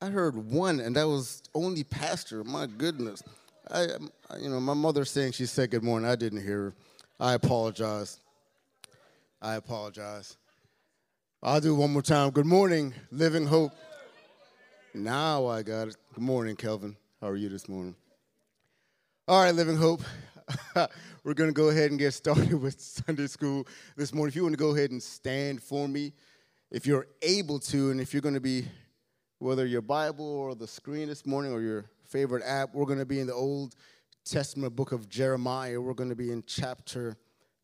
I heard one, and that was only pastor. My goodness. My mother saying she said good morning. I didn't hear her. I apologize. I'll do one more time. Good morning, Living Hope. Now I got it. Good morning, Kelvin. How are you this morning? All right, Living Hope. We're going to go ahead and get started with Sunday school this morning. If you want to go ahead and stand for me, if you're able to, and if you're going to be, whether your Bible or the screen this morning or your favorite app, we're going to be in the Old Testament book of Jeremiah. We're going to be in chapter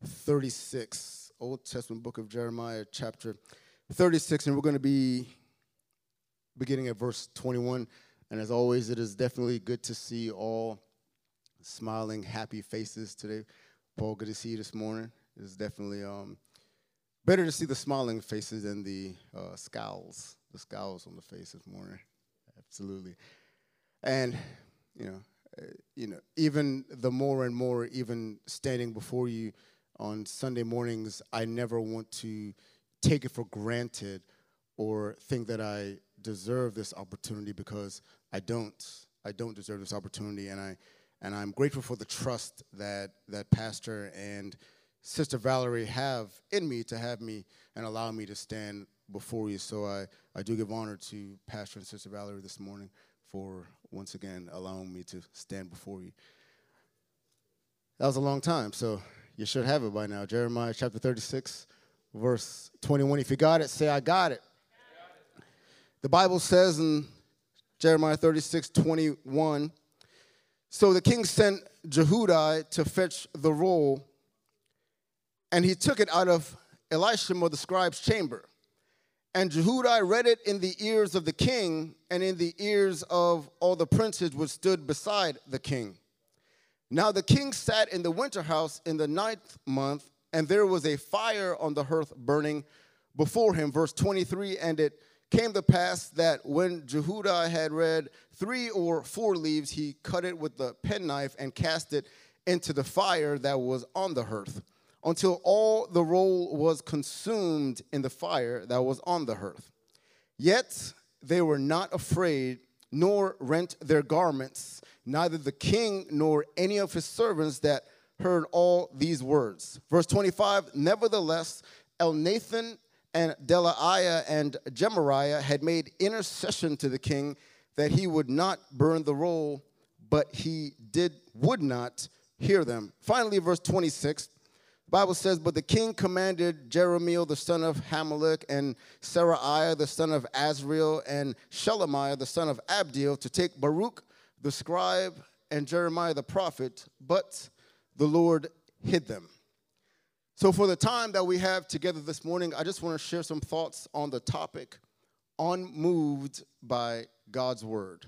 36, Old Testament book of Jeremiah, chapter 36, and we're going to be beginning at verse 21. And as always, it is definitely good to see all smiling, happy faces today. Paul, good to see you this morning. It's definitely better to see the smiling faces than the scowls. The scowls on the face this morning, absolutely. And even the more and more, even standing before you on Sunday mornings, I never want to take it for granted or think that I deserve this opportunity, because I don't deserve this opportunity, and I'm grateful for the trust that Pastor and Sister Valerie have in me to have me and allow me to stand before you. So I do give honor to Pastor and Sister Valerie this morning for once again allowing me to stand before you. That was a long time, so you should have it by now. Jeremiah chapter 36, verse 21. If you got it, say, I got it. I got it. The Bible says in Jeremiah 36, 21, so the king sent Jehudi to fetch the roll, and he took it out of Elishama the scribe's chamber. And Jehudi read it in the ears of the king and in the ears of all the princes which stood beside the king. Now the king sat in the winter house in the 9th month, and there was a fire on the hearth burning before him. Verse 23, and it came to pass that when Jehudi had read 3 or 4 leaves, he cut it with the penknife and cast it into the fire that was on the hearth, until all the roll was consumed in the fire that was on the hearth. Yet they were not afraid, nor rent their garments, neither the king nor any of his servants that heard all these words. Verse 25, nevertheless, Elnathan and Delaiah and Gemariah had made intercession to the king that he would not burn the roll, but he would not hear them. Finally, verse 26, the Bible says, but the king commanded Jeremiah the son of Hamalek and Saraiah the son of Azrael and Shelemiah the son of Abdeel to take Baruch the scribe and Jeremiah the prophet, but the Lord hid them. So for the time that we have together this morning, I just want to share some thoughts on the topic, unmoved by God's word.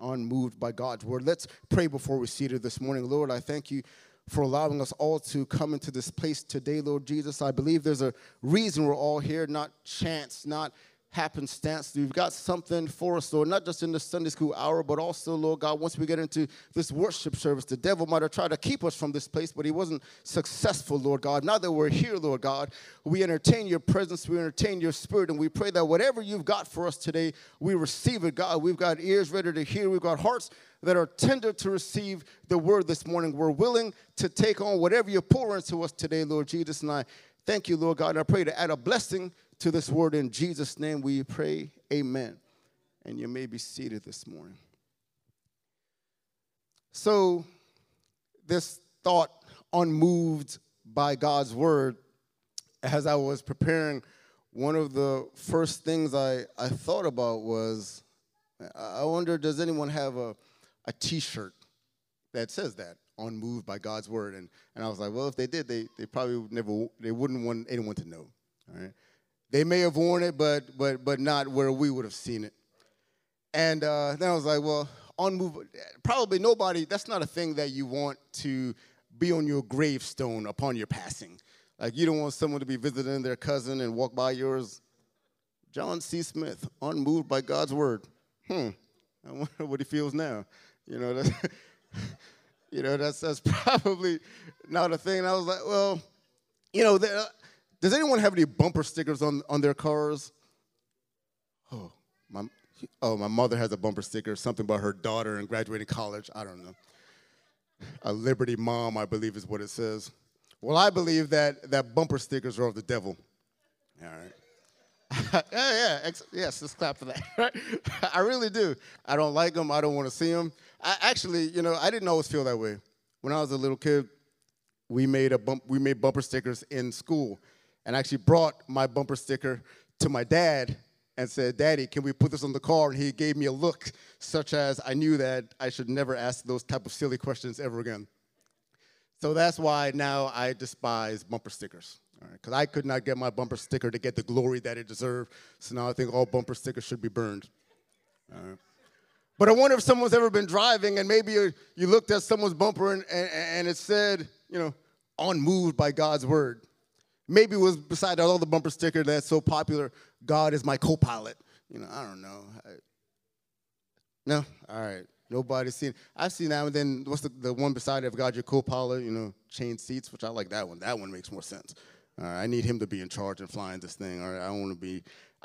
Unmoved by God's word. Let's pray before we're seated this morning. Lord, I thank you for allowing us all to come into this place today, Lord Jesus. I believe there's a reason we're all here, not chance, not happenstance. You've got something for us, Lord, not just in the Sunday school hour, but also, Lord God, once we get into this worship service, the devil might have tried to keep us from this place, but he wasn't successful, Lord God. Now that we're here, Lord God, we entertain your presence, we entertain your spirit, and we pray that whatever you've got for us today, we receive it, God. We've got ears ready to hear, we've got hearts that are tender to receive the word this morning. We're willing to take on whatever you pour into us today, Lord Jesus. And I thank you, Lord God. And I pray to add a blessing to this word. In Jesus' name we pray, amen. And you may be seated this morning. So this thought, unmoved by God's word, as I was preparing, one of the first things I thought about was, I wonder, does anyone have a T-shirt that says that, unmoved by God's word? And I was like, well, if they did, they probably never, they wouldn't want anyone to know. All right, They may have worn it, but not where we would have seen it. And then I was like, well, unmovable. Probably nobody. That's not a thing that you want to be on your gravestone upon your passing. Like, you don't want someone to be visiting their cousin and walk by yours. John C. Smith, unmoved by God's word. I wonder what he feels now. You know, that's, you know, that's probably not a thing. And I was like, well, you know, does anyone have any bumper stickers on their cars? Oh, my mother has a bumper sticker, something about her daughter and graduating college. I don't know. A Liberty Mom, I believe, is what it says. Well, I believe that bumper stickers are of the devil. All right. Yes, let's clap for that. Right? I really do. I don't like them. I don't want to see them. I didn't always feel that way. When I was a little kid, we made bumper stickers in school, and I actually brought my bumper sticker to my dad and said, "Daddy, can we put this on the car?" And he gave me a look, such as I knew that I should never ask those type of silly questions ever again. So that's why now I despise bumper stickers, all right? Because I could not get my bumper sticker to get the glory that it deserved. So now I think all bumper stickers should be burned. All right. But I wonder if someone's ever been driving and maybe you looked at someone's bumper and it said, you know, unmoved by God's word. Maybe it was beside all the bumper sticker that's so popular, God is my co-pilot. You know, I don't know. No? All right. Nobody's seen it. I've seen that one. Then what's the one beside it? I've got your co-pilot, you know, chain seats, which I like that one. That one makes more sense. All right. I need him to be in charge and flying this thing. All right. I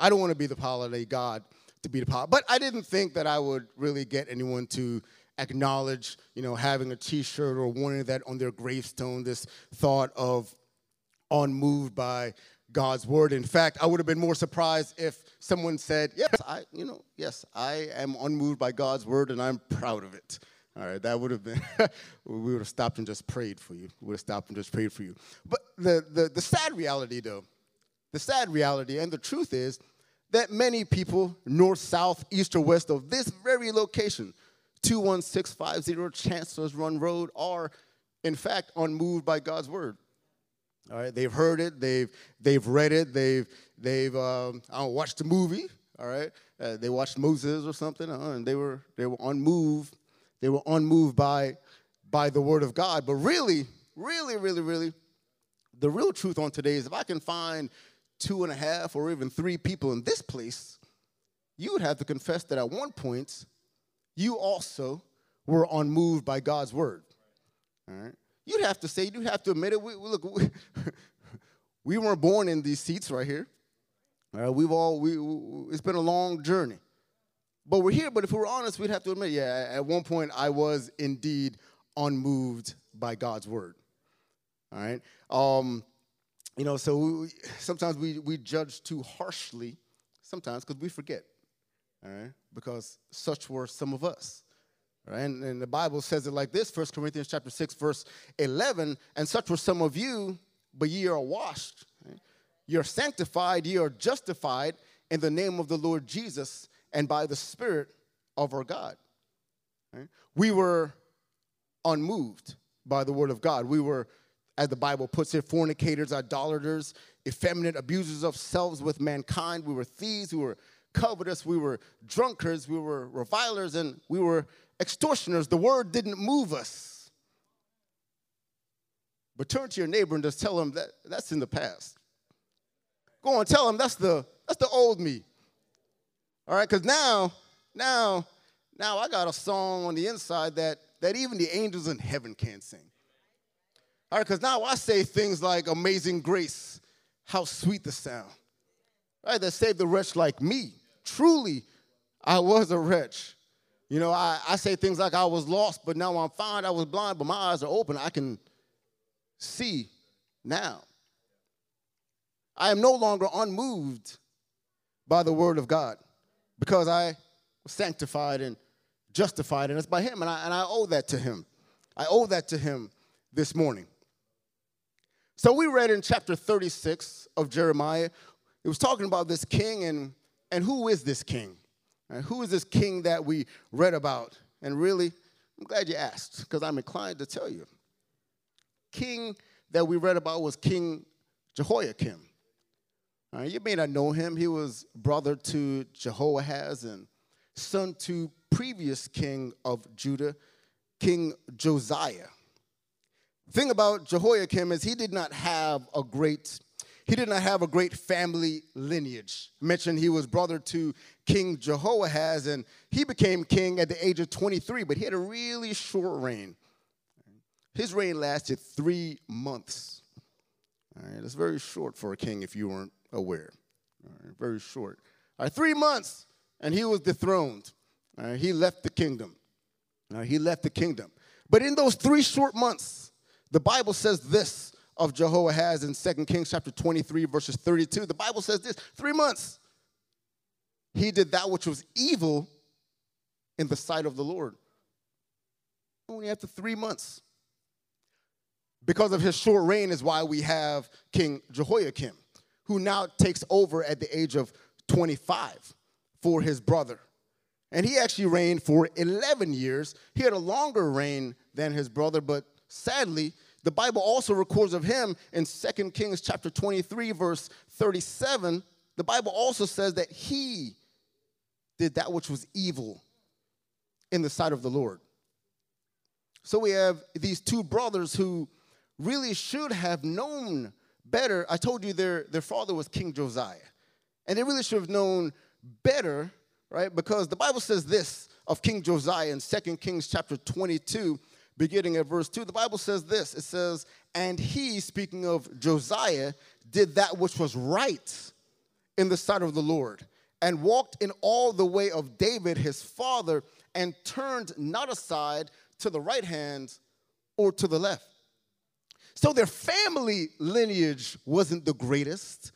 don't want to be the pilot. I need God to be the pilot. But I didn't think that I would really get anyone to acknowledge, you know, having a T-shirt or wanting that on their gravestone, this thought of unmoved by God's word. In fact, I would have been more surprised if someone said, yes, I am unmoved by God's word and I'm proud of it. All right, that would have been, we would have stopped and just prayed for you. But the sad reality, though, and the truth is that many people, north, south, east, or west of this very location, 21650 Chancellor's Run Road, are, in fact, unmoved by God's word. All right, they've heard it, they've read it, they've watched the movie. All right, they watched Moses or something, and they were unmoved. They were unmoved by the word of God. But really, the real truth on today is if I can find 2.5 or even 3 people in this place, you would have to confess that at one point you also were unmoved by God's word. All right. You'd have to say, you'd have to admit it. We weren't born in these seats right here. All right, it's been a long journey. But we're here, but if we were honest, we'd have to admit, yeah, at one point I was indeed unmoved by God's word. All right? So sometimes we judge too harshly, sometimes because we forget, all right? Because such were some of us. Right? And the Bible says it like this, 1 Corinthians chapter 6, verse 11, "And such were some of you, but ye are washed. Right? Ye are sanctified, ye are justified in the name of the Lord Jesus and by the Spirit of our God." Right? We were unmoved by the word of God. We were, as the Bible puts it, fornicators, idolaters, effeminate, abusers of selves with mankind. We were thieves, we were covetous, we were drunkards, we were revilers, and we were extortioners. The word didn't move us. But turn to your neighbor and just tell him that that's in the past. Go on, tell him that's the old me. All right, because now I got a song on the inside that even the angels in heaven can't sing. All right, because now I say things like "Amazing Grace, how sweet the sound." All right, that saved the wretch like me. Truly, I was a wretch. You know, I say things like I was lost, but now I'm found. I was blind, but my eyes are open. I can see now. I am no longer unmoved by the word of God because I was sanctified and justified, and it's by him, and I owe that to him. I owe that to him this morning. So we read in chapter 36 of Jeremiah, it was talking about this king, and who is this king? Right, who is this king that we read about? And really, I'm glad you asked, because I'm inclined to tell you. King that we read about was King Jehoiakim. You may not know him. He was brother to Jehoahaz and son to previous king of Judah, King Josiah. The thing about Jehoiakim is he did not have a great family lineage. I mentioned he was brother to King Jehoahaz, and he became king at the age of 23, but he had a really short reign. His reign lasted 3 months. All right, that's very short for a king if you weren't aware. All right, very short. All right, 3 months, and he was dethroned. All right, he left the kingdom. All right, he left the kingdom. But in those 3 short months, the Bible says this of Jehoahaz in 2 Kings chapter 23, verses 32. The Bible says this, 3 months. He did that which was evil in the sight of the Lord. Only after 3 months. Because of his short reign is why we have King Jehoiakim, who now takes over at the age of 25 for his brother. And he actually reigned for 11 years. He had a longer reign than his brother, but sadly, the Bible also records of him in 2 Kings chapter 23, verse 37. The Bible also says that he did that which was evil in the sight of the Lord. So we have these two brothers who really should have known better. I told you their father was King Josiah. And they really should have known better, right? Because the Bible says this of King Josiah in 2 Kings chapter 22, beginning at verse 2. The Bible says this. It says, and he, speaking of Josiah, did that which was right in the sight of the Lord, and walked in all the way of David his father, and turned not aside to the right hand or to the left. So their family lineage wasn't the greatest,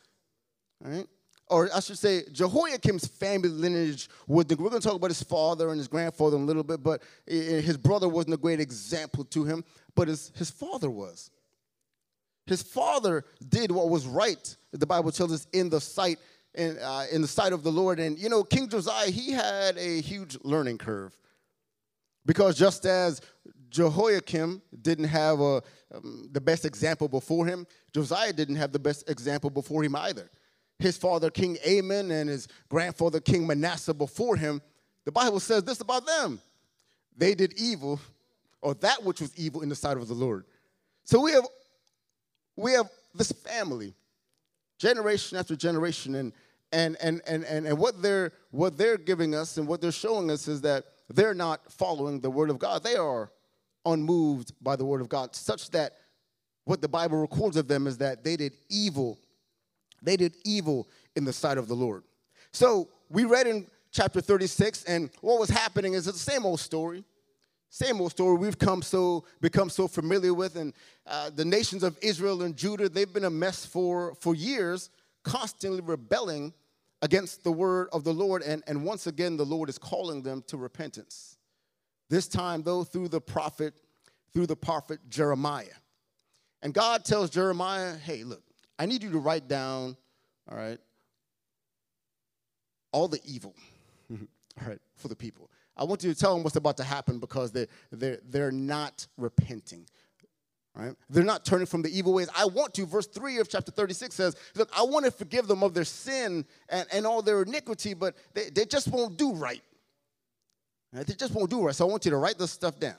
right? Or I should say Jehoiakim's family lineage was the, we're going to talk about his father and his grandfather in a little bit, but his brother wasn't a great example to him, but his father was. His father did what was right, the Bible tells us, in the sight of the Lord. And, you know, King Josiah, he had a huge learning curve. Because just as Jehoiakim didn't have the best example before him, Josiah didn't have the best example before him either. His father, King Amon, and his grandfather, King Manasseh, before him, the Bible says this about them. They did evil, or that which was evil in the sight of the Lord. So we have this family, generation after generation, and what they're giving us and what they're showing us is that they're not following the word of God. They are unmoved by the word of God, such that what the Bible records of them is that they did evil. They did evil in the sight of the Lord. So we read in chapter 36, and what was happening is it's the same old story. Same old story we've become so familiar with. And the nations of Israel and Judah, they've been a mess for years, constantly rebelling against the word of the Lord, and once again, the Lord is calling them to repentance. This time, though, through the prophet Jeremiah. And God tells Jeremiah, hey, look, I need you to write down, all right, all the evil, all right, for the people. I want you to tell them what's about to happen because they're not repenting, all right? They're not turning from the evil ways. I want to, verse 3 of chapter 36 says, look, I want to forgive them of their sin and all their iniquity, but they just won't do right. All right. They just won't do right. So I want you to write this stuff down.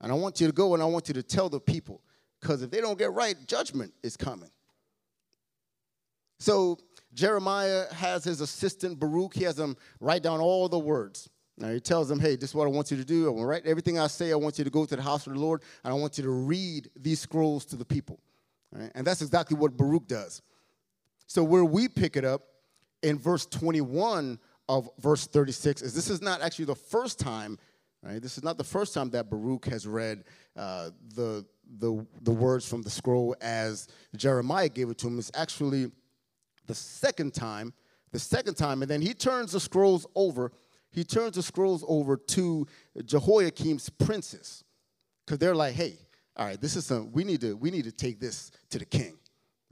And I want you to go and I want you to tell the people because if they don't get right, judgment is coming. So Jeremiah has his assistant, Baruch. He has him write down all the words. Now he tells them, hey, this is what I want you to do. I want to write everything I say. I want you to go to the house of the Lord, and I want you to read these scrolls to the people. All right? And that's exactly what Baruch does. So where we pick it up in verse 21 of verse 36 is this is not actually the first time, right? This is not the first time that Baruch has read the words from the scroll as Jeremiah gave it to him. It's actually the second time, and then he turns the scrolls over. He turns the scrolls over to Jehoiakim's princes, because they're like, hey, all right, this is something, we need to take this to the king.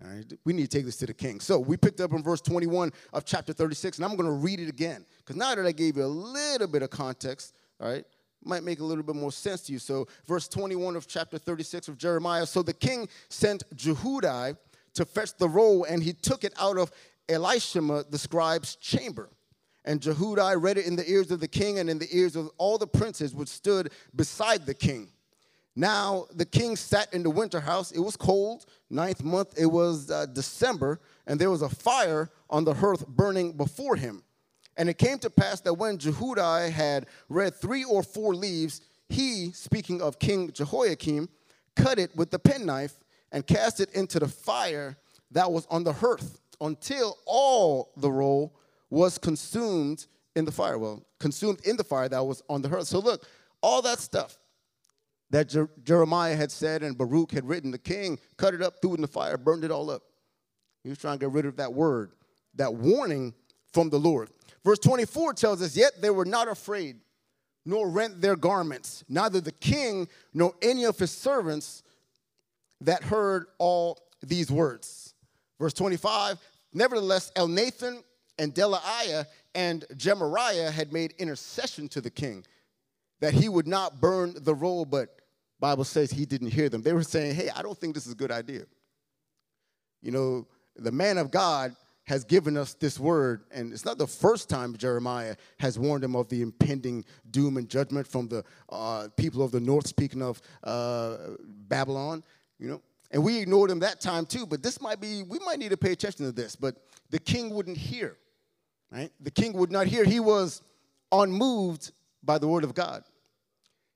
All right, we need to take this to the king. So we picked up in verse 21 of chapter 36, and I'm going to read it again, because now that I gave you a little bit of context, all right, might make a little bit more sense to you. So verse 21 of chapter 36 of Jeremiah, so the king sent Jehudi to fetch the roll, and he took it out of Elishama, the scribe's chamber. And Jehudi read it in the ears of the king and in the ears of all the princes which stood beside the king. Now the king sat in the winter house. It was cold, 9th month, it was December, and there was a fire on the hearth burning before him. And it came to pass that when Jehudi had read 3 or 4 leaves, he, speaking of King Jehoiakim, cut it with the penknife and cast it into the fire that was on the hearth until all the roll was consumed in the fire. Well, consumed in the fire that was on the hearth. So look, all that stuff that Jeremiah had said and Baruch had written, the king cut it up, threw it in the fire, burned it all up. He was trying to get rid of that word, that warning from the Lord. Verse 24 tells us, yet they were not afraid, nor rent their garments, neither the king nor any of his servants that heard all these words. Verse 25, nevertheless, Elnathan and Delaiah and Gemariah had made intercession to the king that he would not burn the roll, but the Bible says he didn't hear them. They were saying, hey, I don't think this is a good idea. You know, the man of God has given us this word, and it's not the first time Jeremiah has warned him of the impending doom and judgment from the people of the north, speaking of Babylon, you know. And we ignored him that time too, but this might be, we might need to pay attention to this, but the king wouldn't hear, right? The king would not hear. He was unmoved by the word of God.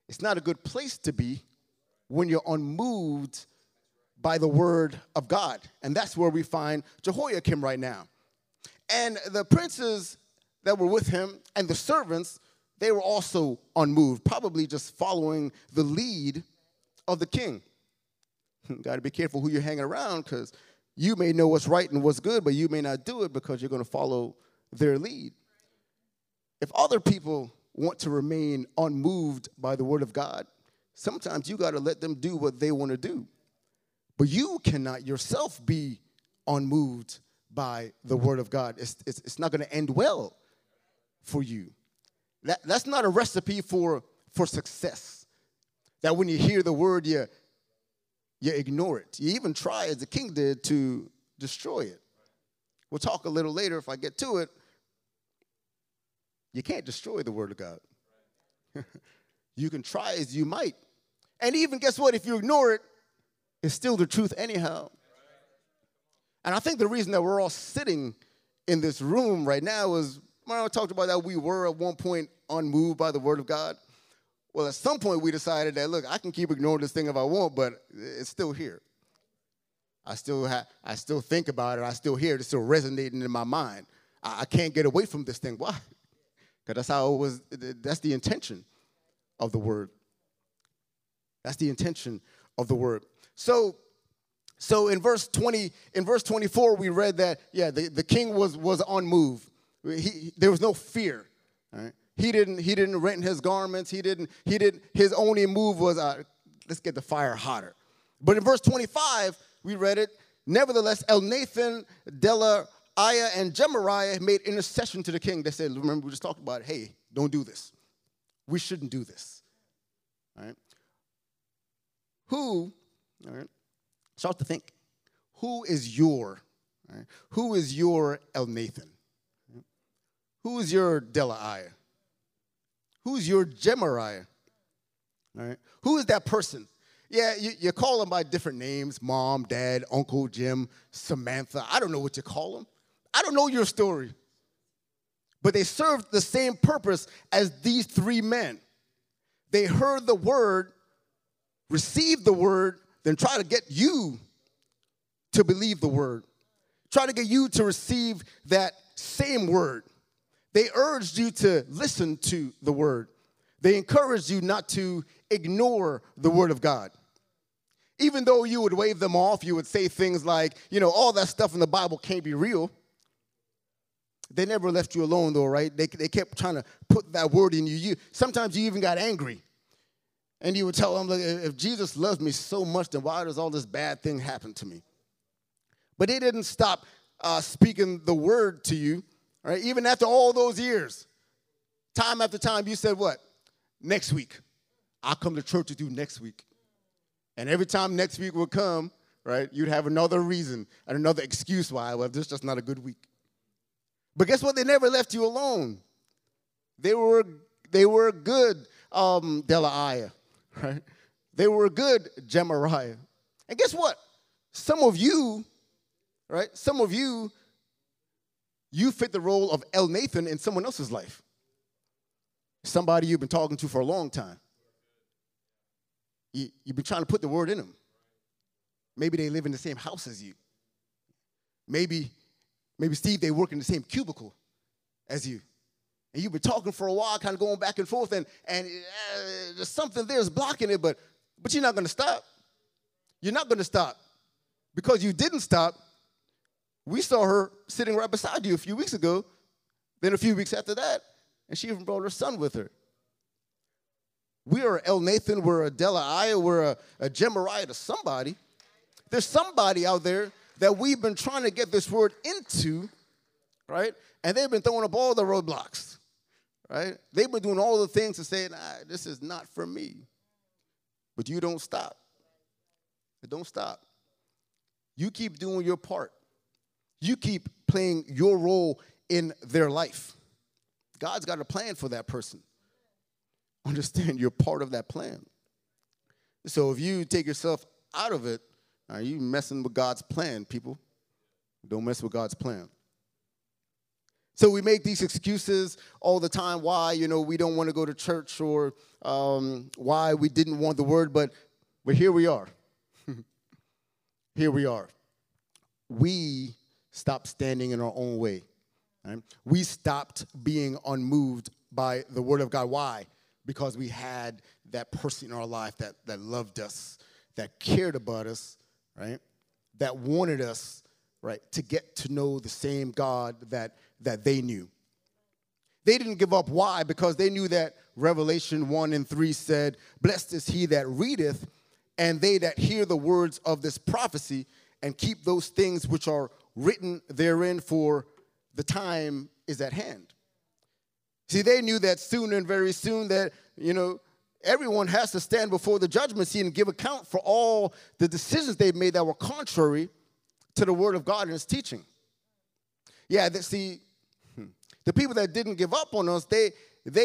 It's not a good place to be when you're unmoved by the word of God. And that's where we find Jehoiakim right now. And the princes that were with him and the servants, they were also unmoved, probably just following the lead of the king. Got to be careful who you're hanging around, because you may know what's right and what's good, but you may not do it because you're going to follow their lead. If other people want to remain unmoved by the word of God, sometimes you got to let them do what they want to do. But you cannot yourself be unmoved by the word of God. It's not going to end well for you. That's not a recipe for success. That when you hear the word, you ignore it. You even try, as the king did, to destroy it. We'll talk a little later if I get to it. You can't destroy the word of God. You can try as you might. And even, guess what, if you ignore it, it's still the truth anyhow. And I think the reason that we're all sitting in this room right now is, when I talked about that, we were at one point unmoved by the word of God. Well, at some point we decided that, look, I can keep ignoring this thing if I want, but it's still here. I still think about it. I still hear it. It's still resonating in my mind. I can't get away from this thing. Why? Because that's how it was. That's the intention of the word. That's the intention of the word. So in verse 24, we read that, yeah, the king was unmoved. There was no fear. All right? He didn't rent his garments. His only move was, let's get the fire hotter. But in verse 25, we read it, nevertheless, Elnathan, Delaiah, and Gemariah made intercession to the king. They said, remember, we just talked about it. Hey, don't do this. We shouldn't do this. All right? All right, start to think. Who is your Elnathan? Who is your Delaiah? Who's your Gemariah? All right, who is that person? Yeah, you call them by different names: mom, dad, uncle, Jim, Samantha. I don't know what you call them. I don't know your story. But they served the same purpose as these three men. They heard the word, received the word, then try to get you to believe the word. Try to get you to receive that same word. They urged you to listen to the word. They encouraged you not to ignore the word of God. Even though you would wave them off, you would say things like, you know, all that stuff in the Bible can't be real. They never left you alone, though, right? They kept trying to put that word in you. Sometimes you even got angry. And you would tell them, look, if Jesus loves me so much, then why does all this bad thing happen to me? But they didn't stop speaking the word to you, right? Even after all those years, time after time, you said what? Next week. I'll come to church with you next week. And every time next week would come, right, you'd have another reason and another excuse why. Well, this is just not a good week. But guess what? They never left you alone. They were good Delaiah, right? They were good Gemariah. And guess what? Some of you, right? Some of you, you fit the role of Elnathan in someone else's life. Somebody you've been talking to for a long time. You've been trying to put the word in them. Maybe they live in the same house as you. Maybe Steve, they work in the same cubicle as you. And you've been talking for a while, kind of going back and forth, and there's something there's blocking it, but you're not going to stop. You're not going to stop. Because you didn't stop, we saw her sitting right beside you a few weeks ago, then a few weeks after that, and she even brought her son with her. We are Elnathan, we're a Delaiah, we're a Gemariah to somebody. There's somebody out there that we've been trying to get this word into, right? And they've been throwing up all the roadblocks, right? They've been doing all the things to say, nah, this is not for me. But you don't stop. Don't stop. You keep doing your part. You keep playing your role in their life. God's got a plan for that person. Understand you're part of that plan. So if you take yourself out of it, are you messing with God's plan, people? Don't mess with God's plan. So we make these excuses all the time why, you know, we don't want to go to church or why we didn't want the word, but here we are. Here we are. We stopped standing in our own way. Right? We stopped being unmoved by the word of God. Why? Because we had that person in our life that loved us, that cared about us, right? That wanted us, right, to get to know the same God that they knew. They didn't give up. Why? Because they knew that Revelation 1:3 said, "Blessed is he that readeth, and they that hear the words of this prophecy, and keep those things which are written therein, for the time is at hand." See, they knew that soon and very soon that, you know, everyone has to stand before the judgment seat and give account for all the decisions they've made that were contrary to the word of God and his teaching. Yeah, see, the people that didn't give up on us, they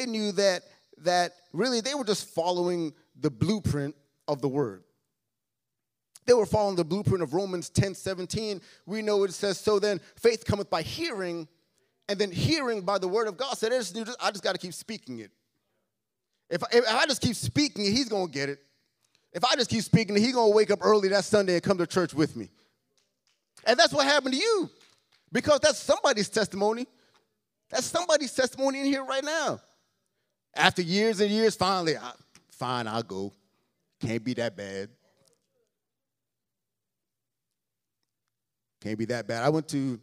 knew that really they were just following the blueprint of the word. They were following the blueprint of Romans 10:17. We know it says, "So then faith cometh by hearing, and then hearing by the word of God." So I just got to keep speaking it. If I just keep speaking it, he's going to get it. If I just keep speaking it, he's going to wake up early that Sunday and come to church with me. And that's what happened to you, because that's somebody's testimony. That's somebody's testimony in here right now. After years and years, finally, fine, I'll go. Can't be that bad. Can't be that bad. I went to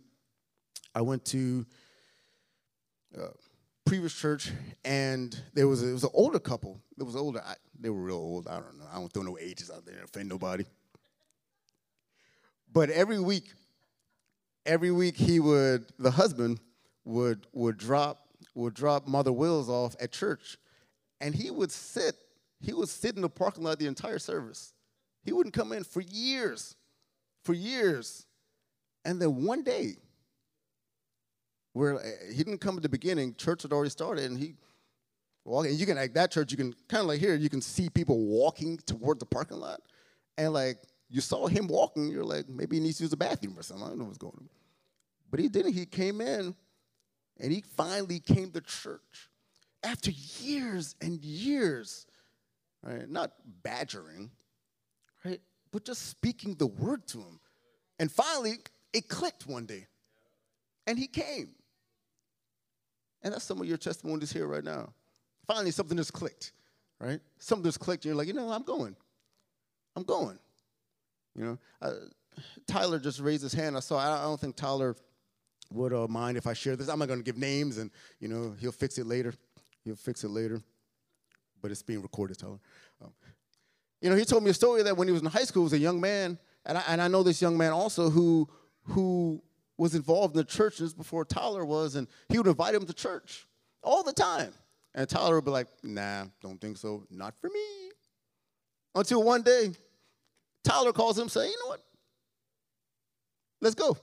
previous church, and it was an older couple. It was older. They were real old. I don't know. I don't throw no ages out there to offend nobody. But every week the husband would drop Mother Wills off at church, and he would sit in the parking lot the entire service. He wouldn't come in for years. And then one day, where he didn't come at the beginning, church had already started, and he walked. And you can, like that church, you can kind of like here, you can see people walking toward the parking lot. And like you saw him walking, you're like, maybe he needs to use the bathroom or something. I don't know what's going on. But he didn't. He came in, and he finally came to church after years and years. Right? Not badgering, right? But just speaking the word to him. And finally, it clicked one day, and he came. And that's some of your testimonies here right now. Finally, something just clicked, right? Something just clicked, and you're like, you know, I'm going. You know, Tyler just raised his hand. I don't think Tyler would mind if I share this. I'm not going to give names, and, you know, he'll fix it later. But it's being recorded, Tyler. You know, he told me a story that when he was in high school, he was a young man, and I know this young man also who was involved in the church just before Tyler was, and he would invite him to church all the time. And Tyler would be like, nah, don't think so, not for me. Until one day, Tyler calls him, saying, you know what, let's go.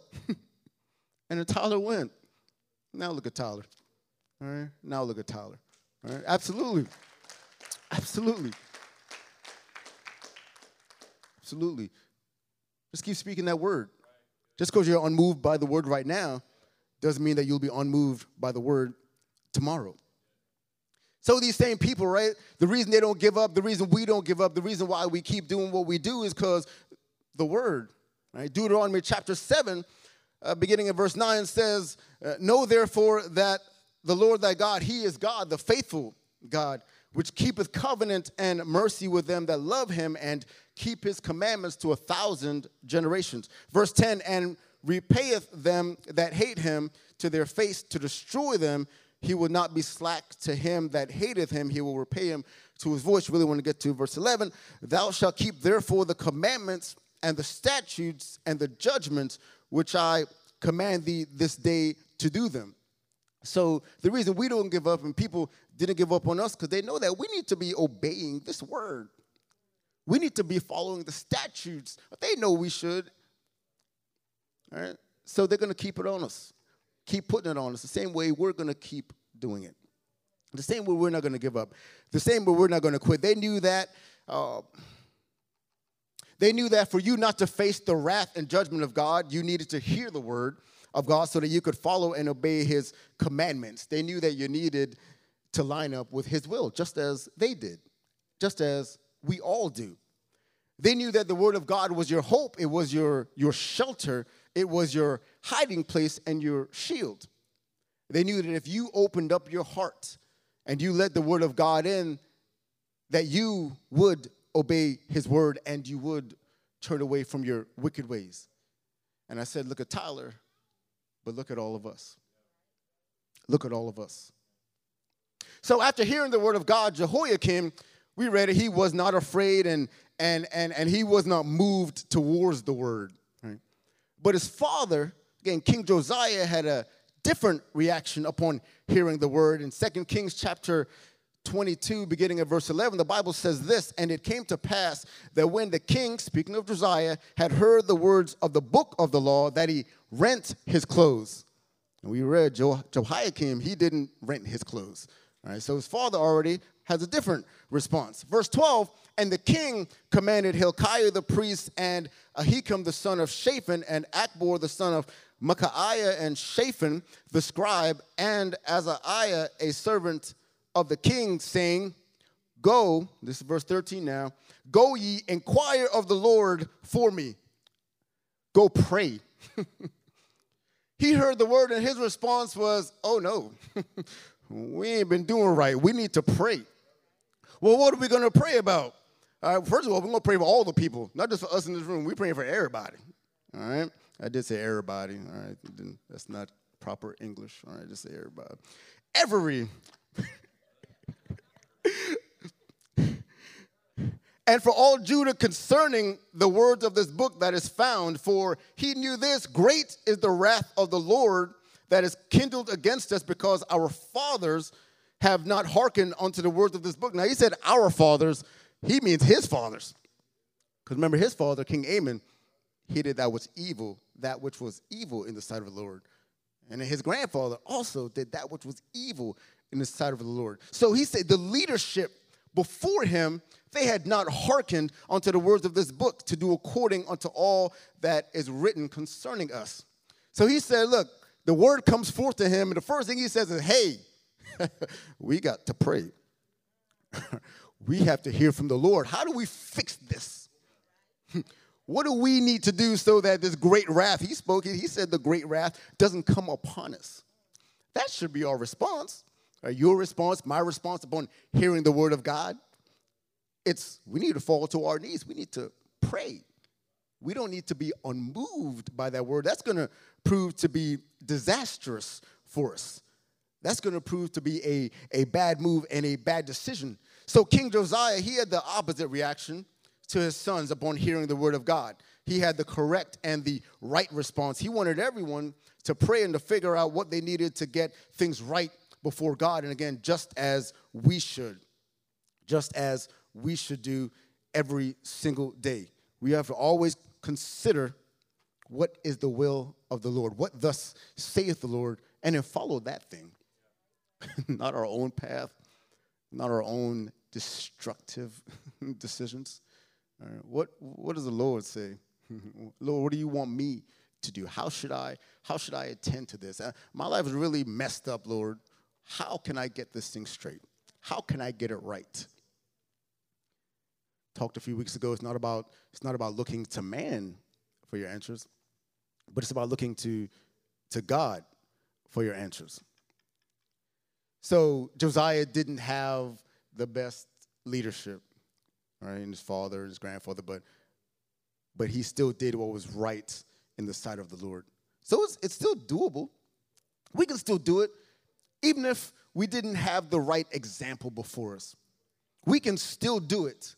And then Tyler went. Now look at Tyler. All right? Now look at Tyler. All right? Absolutely. Absolutely. Absolutely. Just keep speaking that word. Just because you're unmoved by the word right now doesn't mean that you'll be unmoved by the word tomorrow. So these same people, right, the reason they don't give up, the reason we don't give up, the reason why we keep doing what we do is because the word, right? Deuteronomy chapter 7, beginning in verse 9 says, know therefore that the Lord thy God, he is God, the faithful God, which keepeth covenant and mercy with them that love him and keep his commandments to 1,000 generations. Verse 10, and repayeth them that hate him to their face to destroy them. He will not be slack to him that hateth him. He will repay him to his voice. Really want to get to verse 11. Thou shalt keep therefore the commandments and the statutes and the judgments which I command thee this day to do them. So the reason we don't give up and people didn't give up on us because they know that we need to be obeying this word. We need to be following the statutes. They know we should. All right? So they're going to keep it on us. Keep putting it on us. The same way we're going to keep doing it. The same way we're not going to give up. The same way we're not going to quit. They knew that. They knew that for you not to face the wrath and judgment of God, you needed to hear the word of God so that you could follow and obey his commandments. They knew that you needed to line up with his will, just as they did, just as we all do. They knew that the word of God was your hope. It was your shelter. It was your hiding place and your shield. They knew that if you opened up your heart and you let the word of God in, that you would obey his word and you would turn away from your wicked ways. And I said, look at Tyler, but look at all of us. Look at all of us. So after hearing the word of God, Jehoiakim, we read it, he was not afraid and he was not moved towards the word. But his father, again, King Josiah, had a different reaction upon hearing the word. In 2 Kings chapter 22, beginning at verse 11, the Bible says this, and it came to pass that when the king, speaking of Josiah, had heard the words of the book of the law, that he rent his clothes. And we read Jehoiakim, he didn't rent his clothes. All right, so his father already has a different response. Verse 12, and the king commanded Hilkiah the priest and Ahikam the son of Shaphan and Akbor the son of Micaiah and Shaphan the scribe and Azariah a servant of the king, saying, go, this is verse 13 now, go ye inquire of the Lord for me. Go pray. He heard the word and his response was, oh no, we ain't been doing right. We need to pray. Well, what are we going to pray about? All right, first of all, we're going to pray for all the people, not just for us in this room. We're praying for everybody, all right? I did say everybody, all right? That's not proper English, all right? I just say everybody. And for all Judah concerning the words of this book that is found, for he knew this, great is the wrath of the Lord that is kindled against us because our fathers have not hearkened unto the words of this book. Now, he said our fathers. He means his fathers. Because remember, his father, King Amon, he did that which was evil in the sight of the Lord. And his grandfather also did that which was evil in the sight of the Lord. So he said the leadership before him, they had not hearkened unto the words of this book to do according unto all that is written concerning us. So he said, look, the word comes forth to him, and the first thing he says is, hey, we got to pray. We have to hear from the Lord. How do we fix this? What do we need to do so that this great wrath, he said the great wrath doesn't come upon us. That should be our response, or your response, my response upon hearing the word of God. It's we need to fall to our knees. We need to pray. We don't need to be unmoved by that word. That's going to prove to be disastrous for us. That's going to prove to be a bad move and a bad decision. So King Josiah, he had the opposite reaction to his sons upon hearing the word of God. He had the correct and the right response. He wanted everyone to pray and to figure out what they needed to get things right before God. And again, just as we should do every single day. We have to always consider what is the will of the Lord, what thus saith the Lord and then follow that thing. Not our own path, not our own destructive decisions. All right. What does the Lord say? Lord, what do you want me to do? How should I attend to this? My life is really messed up, Lord. How can I get this thing straight? How can I get it right? Talked a few weeks ago, it's not about looking to man for your answers, but it's about looking to God for your answers. So Josiah didn't have the best leadership, right, and his father and his grandfather, but he still did what was right in the sight of the Lord. So it's still doable. We can still do it, even if we didn't have the right example before us. We can still do it.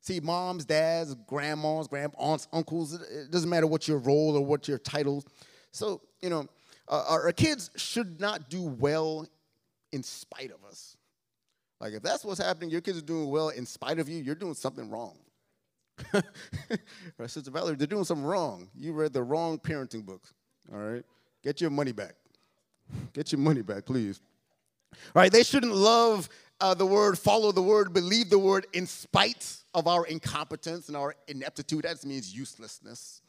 See, moms, dads, grandmas, aunts, uncles, it doesn't matter what your role or what your title. So, you know, our kids should not do well in spite of us. Like, if that's what's happening, your kids are doing well in spite of you, you're doing something wrong. Right, Sister Valerie, they're doing something wrong. You read the wrong parenting book, all right? Get your money back. Get your money back, please. All right, they shouldn't love the word, follow the word, believe the word in spite of our incompetence and our ineptitude. That means uselessness,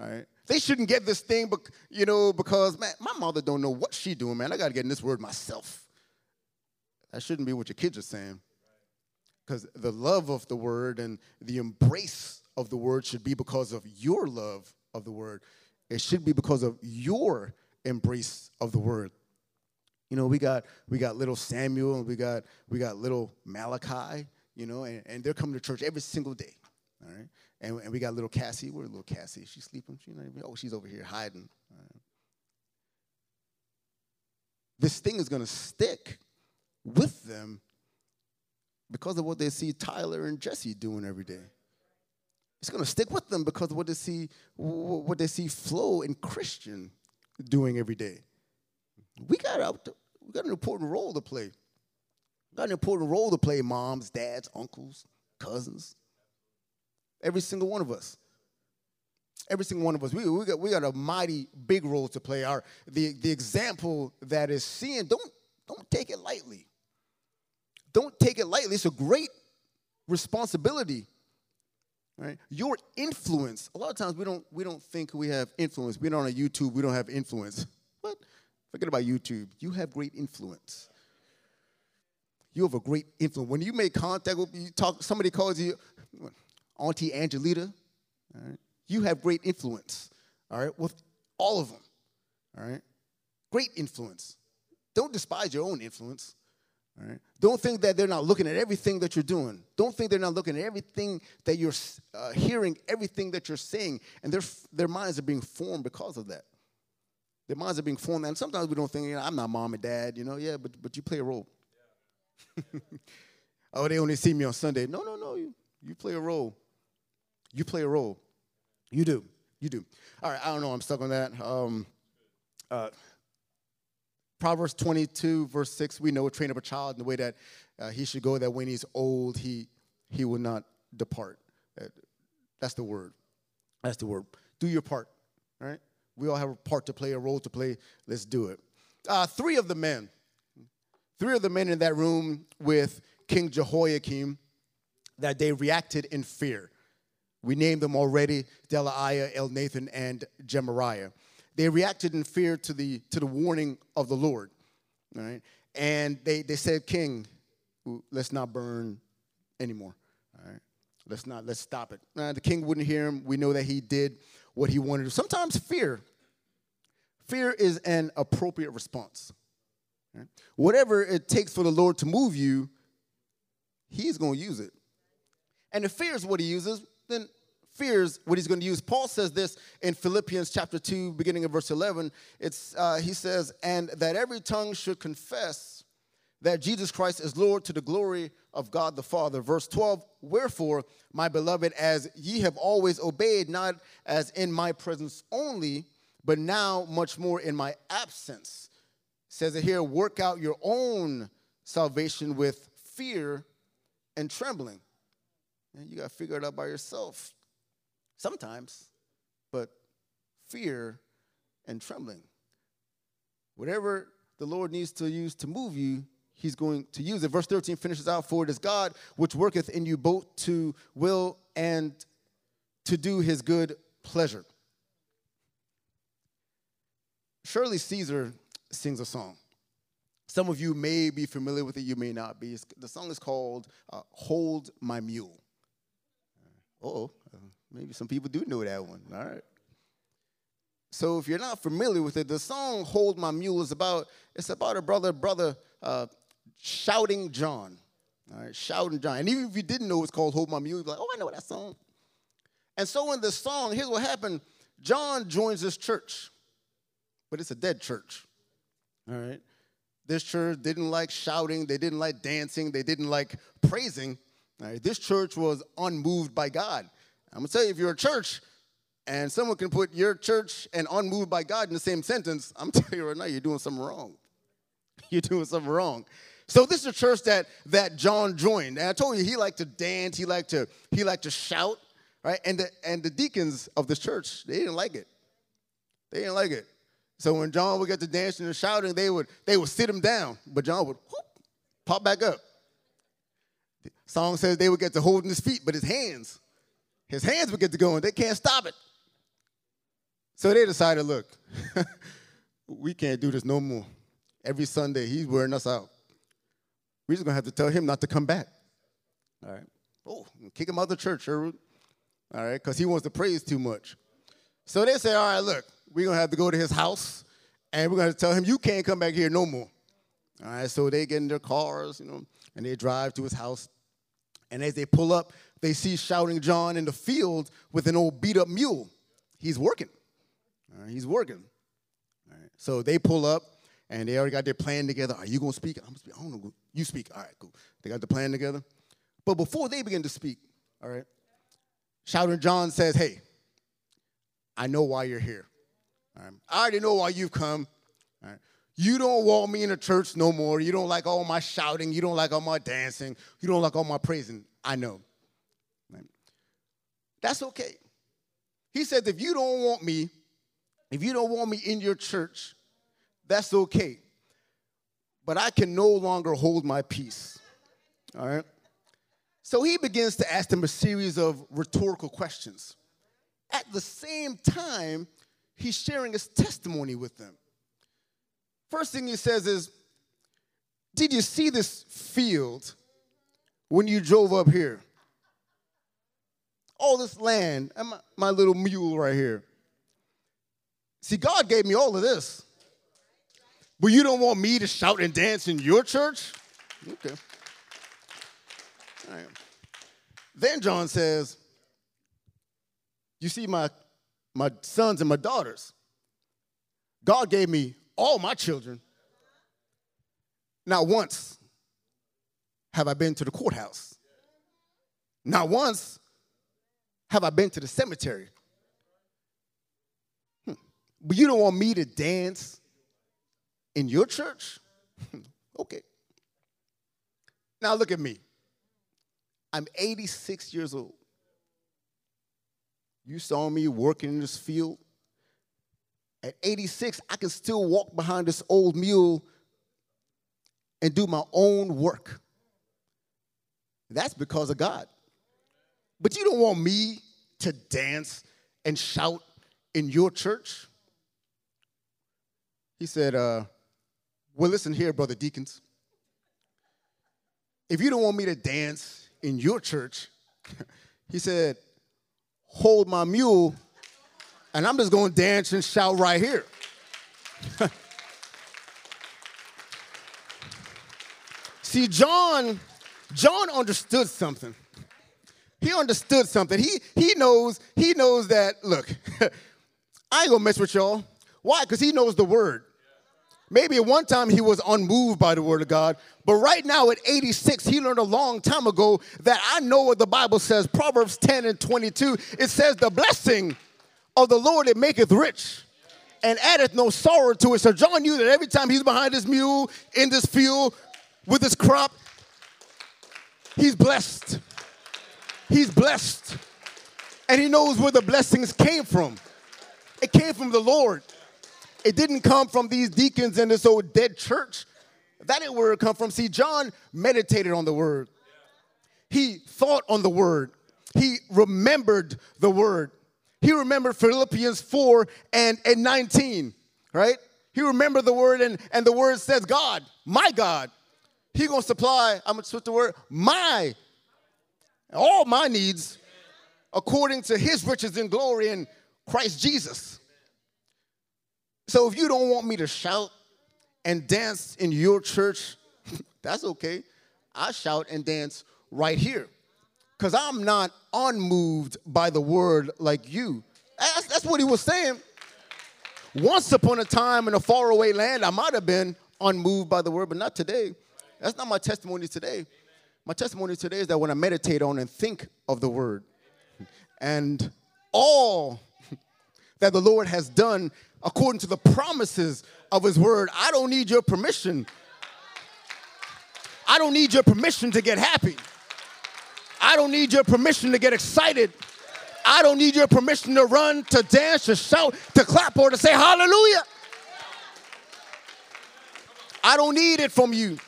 all right? They shouldn't get this thing, because, man, my mother don't know what she doing, man. I got to get in this word myself. That shouldn't be what your kids are saying. Because the love of the word and the embrace of the word should be because of your love of the word. It should be because of your embrace of the word. You know, we got little Samuel and we got little Malachi, you know, and they're coming to church every single day. All right. And we got little Cassie. Where's little Cassie? Is she sleeping? She's not even, oh, she's over here hiding. All right. This thing is going to stick with them because of what they see Tyler and Jesse doing every day. It's going to stick with them because of what they see Flo and Christian doing every day. We got an important role to play. We got an important role to play, moms, dads, uncles, cousins. Every single one of us. Every single one of us. We got a mighty big role to play. The example that is seen, don't take it lightly. Don't take it lightly. It's a great responsibility, right? Your influence. A lot of times we don't think we have influence. We're on YouTube. We don't have influence. What? Forget about YouTube. You have great influence. You have a great influence. When you make contact with somebody calls you Auntie Angelita. All right? You have great influence. All right, with all of them. All right, great influence. Don't despise your own influence. All right? Don't think that they're not looking at everything that you're doing. Don't think they're not looking at everything that you're hearing, everything that you're saying. And their minds are being formed because of that. Their minds are being formed. And sometimes we don't think, you know, I'm not mom and dad. You know, yeah, but you play a role. Yeah. Oh, they only see me on Sunday. No. You play a role. You play a role. You do. All right, I don't know. I'm stuck on that. Proverbs 22, verse 6, we know, train up a child in the way that he should go, that when he's old, he will not depart. That's the word. That's the word. Do your part, all right? We all have a part to play, a role to play. Let's do it. Three of the men in that room with King Jehoiakim, that they reacted in fear. We named them already, Delaiah, Elnathan, and Gemariah. They reacted in fear to the warning of the Lord, all right? And they said, King, let's not burn anymore, all right? Let's stop it. The king wouldn't hear him. We know that he did what he wanted to do. Sometimes fear is an appropriate response. Right? Whatever it takes for the Lord to move you, he's going to use it. And if fear is what he uses, then fears what he's going to use. Paul says this in Philippians chapter 2, beginning of verse 11. He says, and that every tongue should confess that Jesus Christ is Lord to the glory of God the Father. Verse 12, wherefore, my beloved, as ye have always obeyed, not as in my presence only, but now much more in my absence. It says it here, work out your own salvation with fear and trembling. And you got to figure it out by yourself. Sometimes, but fear and trembling. Whatever the Lord needs to use to move you, he's going to use it. Verse 13 finishes out, for it is God which worketh in you both to will and to do his good pleasure. Surely Caesar sings a song. Some of you may be familiar with it, you may not be. The song is called Hold My Mule. Maybe some people do know that one, all right. So if you're not familiar with it, the song Hold My Mule is about, it's about a brother Shouting John, all right, Shouting John. And even if you didn't know it's called Hold My Mule, you'd be like, oh, I know that song. And so in the song, here's what happened. John joins this church, but it's a dead church, all right. This church didn't like shouting. They didn't like dancing. They didn't like praising. All right, this church was unmoved by God. I'm going to tell you, if you're a church and someone can put your church and unmoved by God in the same sentence, I'm telling you right now, you're doing something wrong. You're doing something wrong. So this is a church that John joined. And I told you, he liked to dance. He liked to shout. Right? And the deacons of this church, they didn't like it. They didn't like it. So when John would get to dancing and shouting, they would sit him down. But John would whoop, pop back up. The song says they would get to holding his feet, but his hands would get to going. They can't stop it. So they decided, look, we can't do this no more. Every Sunday, he's wearing us out. We're just going to have to tell him not to come back. All right. Oh, kick him out of the church, Sherwood. All right, because he wants to praise too much. So they said, all right, look. We're going to have to go to his house, and we're going to tell him, you can't come back here no more. All right, so they get in their cars, and they drive to his house. And as they pull up, they see Shouting John in the field with an old beat-up mule. He's working. All right, he's working. All right, so they pull up, and they already got their plan together. Are you going to speak? I'm going to speak. I don't know. You speak. All right, cool. They got the plan together. But before they begin to speak, all right, Shouting John says, hey, I know why you're here. All right. I already know why you've come. All right. You don't want me in the church no more. You don't like all my shouting. You don't like all my dancing. You don't like all my praising. I know. Right. That's okay. He says, if you don't want me in your church, that's okay. But I can no longer hold my peace. All right. So he begins to ask them a series of rhetorical questions. At the same time, he's sharing his testimony with them. First thing he says is, did you see this field when you drove up here? All this land and my little mule right here. See, God gave me all of this. But you don't want me to shout and dance in your church? Okay. All right. Then John says, you see my sons and my daughters. God gave me all my children. Not once have I been to the courthouse. Not once have I been to the cemetery. But you don't want me to dance in your church? Okay. Now look at me. I'm 86 years old. You saw me working in this field. At 86, I can still walk behind this old mule and do my own work. That's because of God. But you don't want me to dance and shout in your church? He said, well, listen here, brother deacons. If you don't want me to dance in your church, he said, hold my mule, and I'm just going to dance and shout right here. See, John understood something. He understood something. He knows that, look, I ain't going to mess with y'all. Why? Because he knows the word. Maybe at one time he was unmoved by the word of God, but right now at 86, he learned a long time ago that I know what the Bible says, Proverbs 10 and 22. It says, the blessing of the Lord, it maketh rich and addeth no sorrow to it. So John knew that every time he's behind his mule, in this field, with his crop, he's blessed. He's blessed. And he knows where the blessings came from. It came from the Lord. It didn't come from these deacons in this old dead church. That didn't word come from. See, John meditated on the word. He thought on the word. He remembered the word. He remembered Philippians 4 and 19, right? He remembered the word, and the word says, God, my God. He going to supply, I'm going to switch the word, my, all my needs according to his riches and glory in Christ Jesus. So if you don't want me to shout and dance in your church, that's okay. I shout and dance right here because I'm not unmoved by the word like you. That's what he was saying. Once upon a time in a faraway land, I might have been unmoved by the word, but not today. That's not my testimony today. My testimony today is that when I meditate on and think of the word and all that the Lord has done according to the promises of his word, I don't need your permission. I don't need your permission to get happy. I don't need your permission to get excited. I don't need your permission to run, to dance, to shout, to clap, or to say hallelujah. I don't need it from you.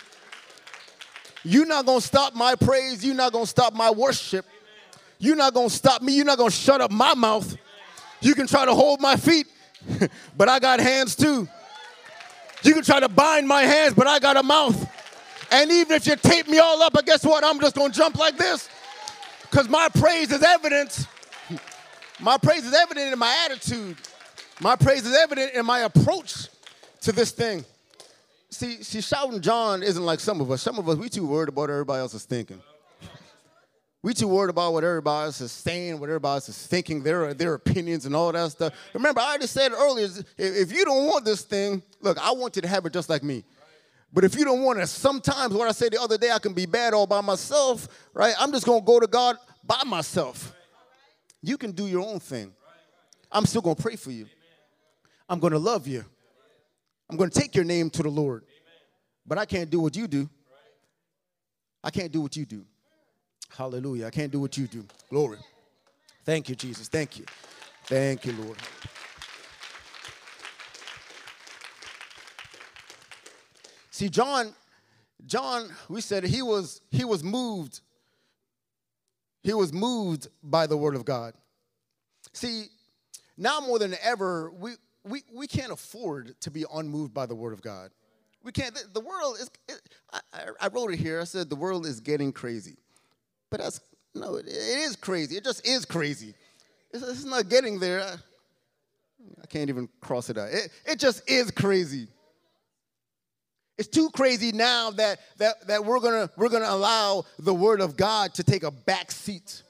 You're not going to stop my praise. You're not going to stop my worship. You're not going to stop me. You're not going to shut up my mouth. You can try to hold my feet, but I got hands too. You can try to bind my hands, but I got a mouth. And even if you tape me all up, but guess what? I'm just going to jump like this because my praise is evident. My praise is evident in my attitude. My praise is evident in my approach to this thing. See, shouting John isn't like some of us. Some of us, we too worried about what everybody else is thinking. We too worried about what everybody else is saying, what everybody else is thinking, their opinions and all that stuff. Remember, I already said earlier, if you don't want this thing, look, I want you to have it just like me. But if you don't want it, sometimes what I said the other day, I can be bad all by myself, right? I'm just going to go to God by myself. You can do your own thing. I'm still going to pray for you. I'm going to love you. I'm going to take your name to the Lord, but I can't do what you do. I can't do what you do. Hallelujah. I can't do what you do. Glory. Thank you, Jesus. Thank you. Thank you, Lord. See, John, we said he was moved. He was moved by the word of God. See, now more than ever, we can't afford to be unmoved by the word of God. We can't. The world is, I wrote it here. I said the world is getting crazy. But that's, no, it is crazy. It just is crazy. It's not getting there. I can't even cross it out. It just is crazy. It's too crazy now that we're gonna allow the word of God to take a back seat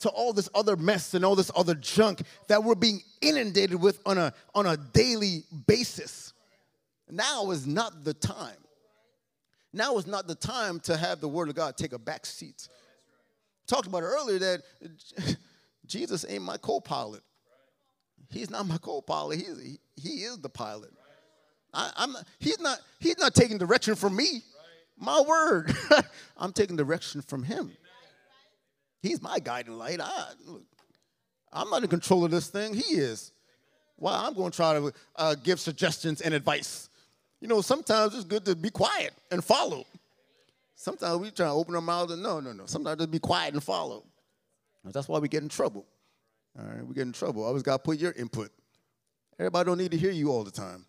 to all this other mess and all this other junk that we're being inundated with on a daily basis. Now is not the time. Now is not the time to have the word of God take a back seat. Talked about it earlier that Jesus ain't my co-pilot. He's not my co-pilot. He is the pilot. He's not taking direction from me. My word. I'm taking direction from him. He's my guiding light. I'm not in control of this thing. He is. Well, I'm going to try to give suggestions and advice. You know, sometimes it's good to be quiet and follow. Sometimes we try to open our mouths and no. Sometimes just be quiet and follow. That's why we get in trouble. All right, we get in trouble. Always got to put your input. Everybody don't need to hear you all the time.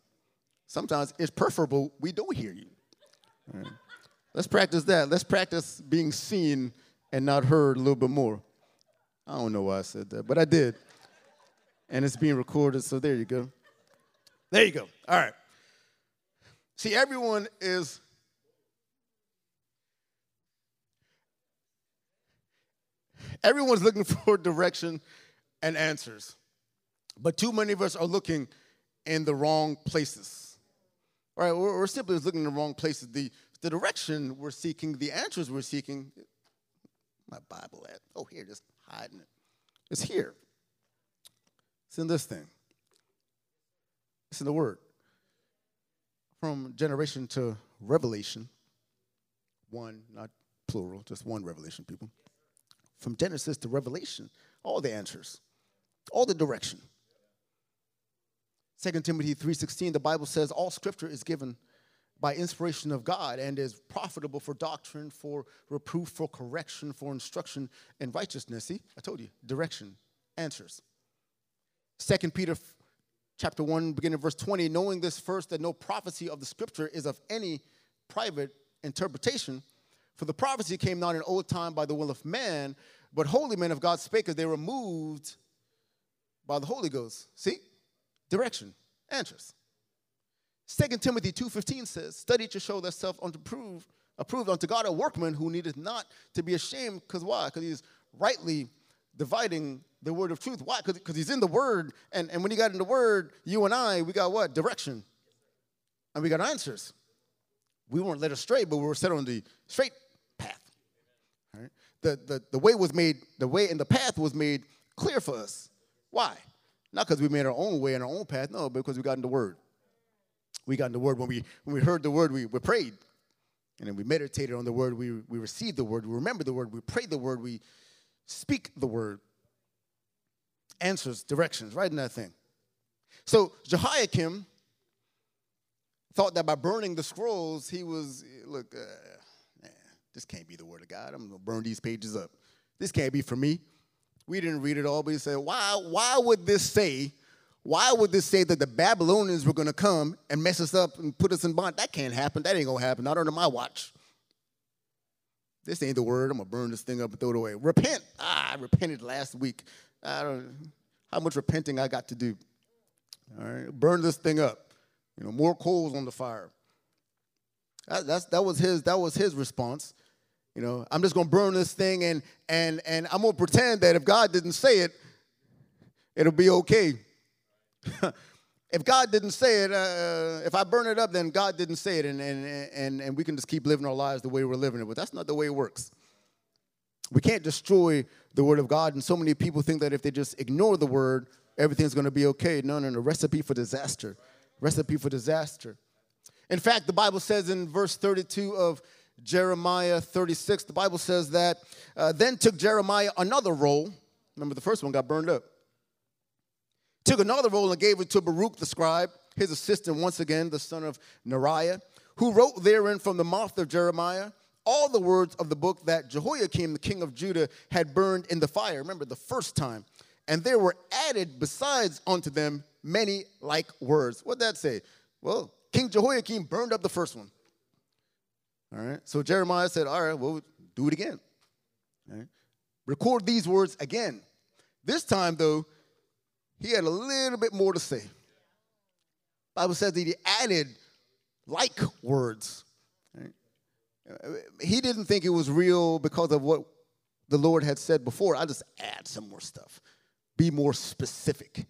Sometimes it's preferable we don't hear you. All right. Let's practice that. Let's practice being seen and not heard a little bit more. I don't know why I said that, but I did. And it's being recorded, so there you go. There you go. All right. See, everyone's looking for direction and answers. But too many of us are looking in the wrong places. All right, we're simply looking in the wrong places. The direction we're seeking, the answers we're seeking, my Bible at? Oh, here, just hiding it. It's here. It's in this thing. It's in the Word. From generation to revelation. One, not plural, just one revelation, people. From Genesis to Revelation, all the answers, all the direction. 2 Timothy 3:16, the Bible says, all scripture is given by inspiration of God and is profitable for doctrine, for reproof, for correction, for instruction in righteousness. See, I told you, direction, answers. 2 Peter chapter 1, beginning verse 20, knowing this first, that no prophecy of the scripture is of any private interpretation, for the prophecy came not in old time by the will of man, but holy men of God spake as they were moved by the Holy Ghost. See? Direction, answers. 2 Timothy 2:15 says, study to show thyself approved unto God, a workman who needeth not to be ashamed. Because why? Because he's rightly dividing the word of truth. Why? Because he's in the word. And when he got in the word, you and I, we got what? Direction. And we got answers. We weren't led astray, but we were set on the straight path. All right? The way was made, the way and the path was made clear for us. Why? Not because we made our own way and our own path, no, but because we got in the word. We got in the word. When we heard the word, we prayed. And then we meditated on the word. We received the word. We remembered the word. We prayed the word. We speak the word. Answers, directions, right in that thing. So Jehoiakim thought that by burning the scrolls, he was, look, this can't be the word of God. I'm going to burn these pages up. This can't be for me. We didn't read it all, but he said, why would this say that the Babylonians were going to come and mess us up and put us in bond? That can't happen. That ain't going to happen. Not under my watch. This ain't the word. I'm going to burn this thing up and throw it away. Repent. I repented last week. I don't know how much repenting I got to do. All right. Burn this thing up. You know, more coals on the fire. That was his response. You know, I'm just gonna burn this thing and I'm gonna pretend that if God didn't say it, it'll be okay. If God didn't say it, if I burn it up, then God didn't say it, and we can just keep living our lives the way we're living it. But that's not the way it works. We can't destroy the word of God, and so many people think that if they just ignore the word, everything's gonna be okay. No, recipe for disaster. Recipe for disaster. In fact, the Bible says in verse 32 of Jeremiah 36, the Bible says that then took Jeremiah another roll. Remember, the first one got burned up. Took another roll and gave it to Baruch the scribe, his assistant once again, the son of Neriah, who wrote therein from the mouth of Jeremiah all the words of the book that Jehoiakim, the king of Judah, had burned in the fire. Remember, the first time. And there were added besides unto them many like words. What'd that say? Well, King Jehoiakim burned up the first one. All right. So Jeremiah said, all right, well, do it again. All right. Record these words again. This time, though, he had a little bit more to say. The Bible says that he added like words. Right? He didn't think it was real because of what the Lord had said before. I'll just add some more stuff. Be more specific.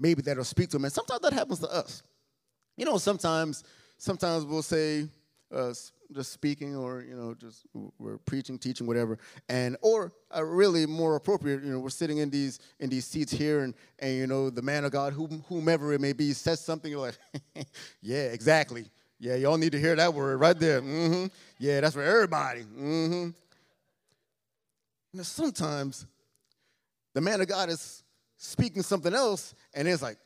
Maybe that'll speak to him. And sometimes that happens to us. You know, sometimes we'll say, just speaking or, you know, just we're preaching, teaching, whatever. And or really more appropriate, you know, we're sitting in these seats here and you know, the man of God, whomever it may be, says something. You're like, yeah, exactly. Yeah, y'all need to hear that word right there. Mm-hmm. Yeah, that's for everybody. Mm-hmm. You know, sometimes the man of God is speaking something else, and it's like,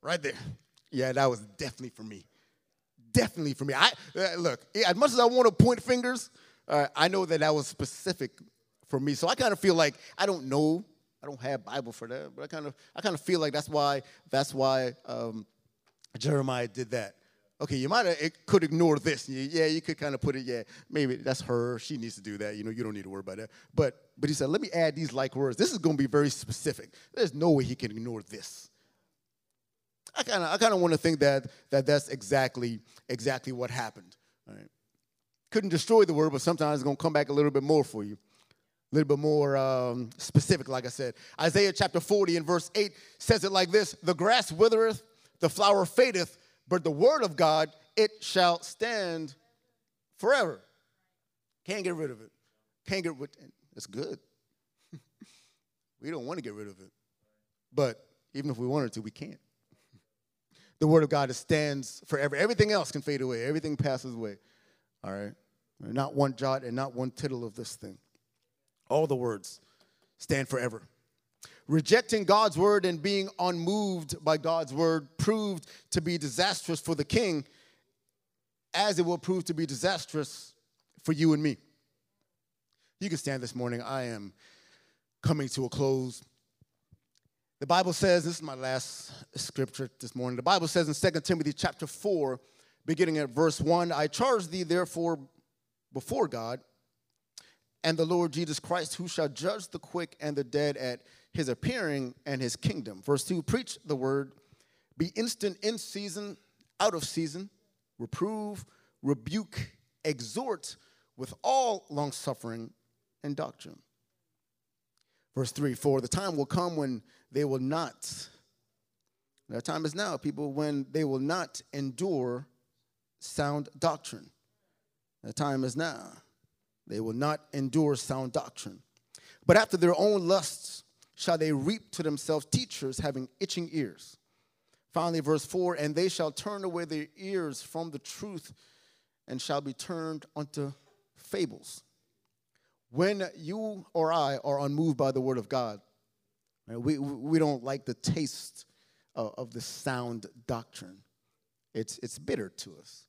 right there. Yeah, that was definitely for me. Definitely for me. Look, as much as I want to point fingers, I know that was specific for me. So I kind of feel like I don't know. I don't have Bible for that, but I kind of feel like that's why Jeremiah did that. Okay, you could ignore this. Yeah, you could kind of put it. Yeah, maybe that's her. She needs to do that. You know, you don't need to worry about that. But he said, let me add these like words. This is going to be very specific. There's no way he can ignore this. I kind of want to think that that's exactly what happened. All right. Couldn't destroy the word, but sometimes it's going to come back a little bit more for you. A little bit more specific, like I said. Isaiah chapter 40 and verse 8 says it like this: the grass withereth, the flower fadeth, but the word of God, it shall stand forever. Can't get rid of it. It's good. We don't want to get rid of it. But even if we wanted to, we can't. The word of God, it stands forever. Everything else can fade away. Everything passes away. All right? Not one jot and not one tittle of this thing. All the words stand forever. Rejecting God's word and being unmoved by God's word proved to be disastrous for the king, as it will prove to be disastrous for you and me. You can stand this morning. I am coming to a close. The Bible says, this is my last scripture this morning. The Bible says in 2 Timothy chapter 4, beginning at verse 1, I charge thee therefore before God and the Lord Jesus Christ, who shall judge the quick and the dead at his appearing and his kingdom. Verse 2, preach the word, be instant in season, out of season, reprove, rebuke, exhort with all longsuffering and doctrine. Verse 3, for the time will come when they will not, that time is now, people, when they will not endure sound doctrine. The time is now. They will not endure sound doctrine. But after their own lusts, shall they reap to themselves teachers having itching ears. Finally, verse 4, and they shall turn away their ears from the truth and shall be turned unto fables. When you or I are unmoved by the word of God, we don't like the taste of the sound doctrine. It's bitter to us.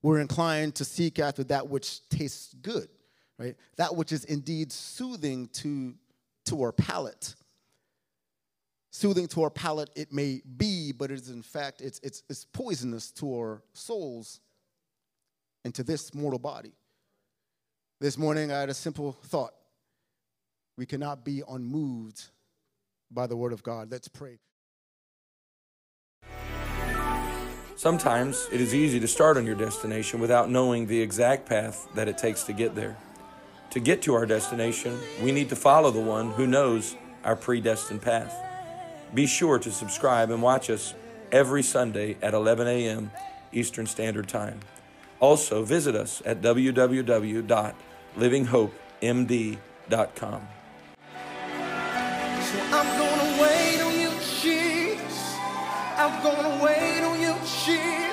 We're inclined to seek after that which tastes good, right? That which is indeed soothing to our palate. Soothing to our palate it may be, but it is in fact, it's poisonous to our souls and to this mortal body. This morning I had a simple thought. We cannot be unmoved by the word of God. Let's pray. Sometimes it is easy to start on your destination without knowing the exact path that it takes to get there. To get to our destination, we need to follow the one who knows our predestined path. Be sure to subscribe and watch us every Sunday at 11 a.m. Eastern Standard Time. Also, visit us at www.livinghopemd.com. So I'm gonna wait on you, Jesus. I'm gonna wait on you, Jesus.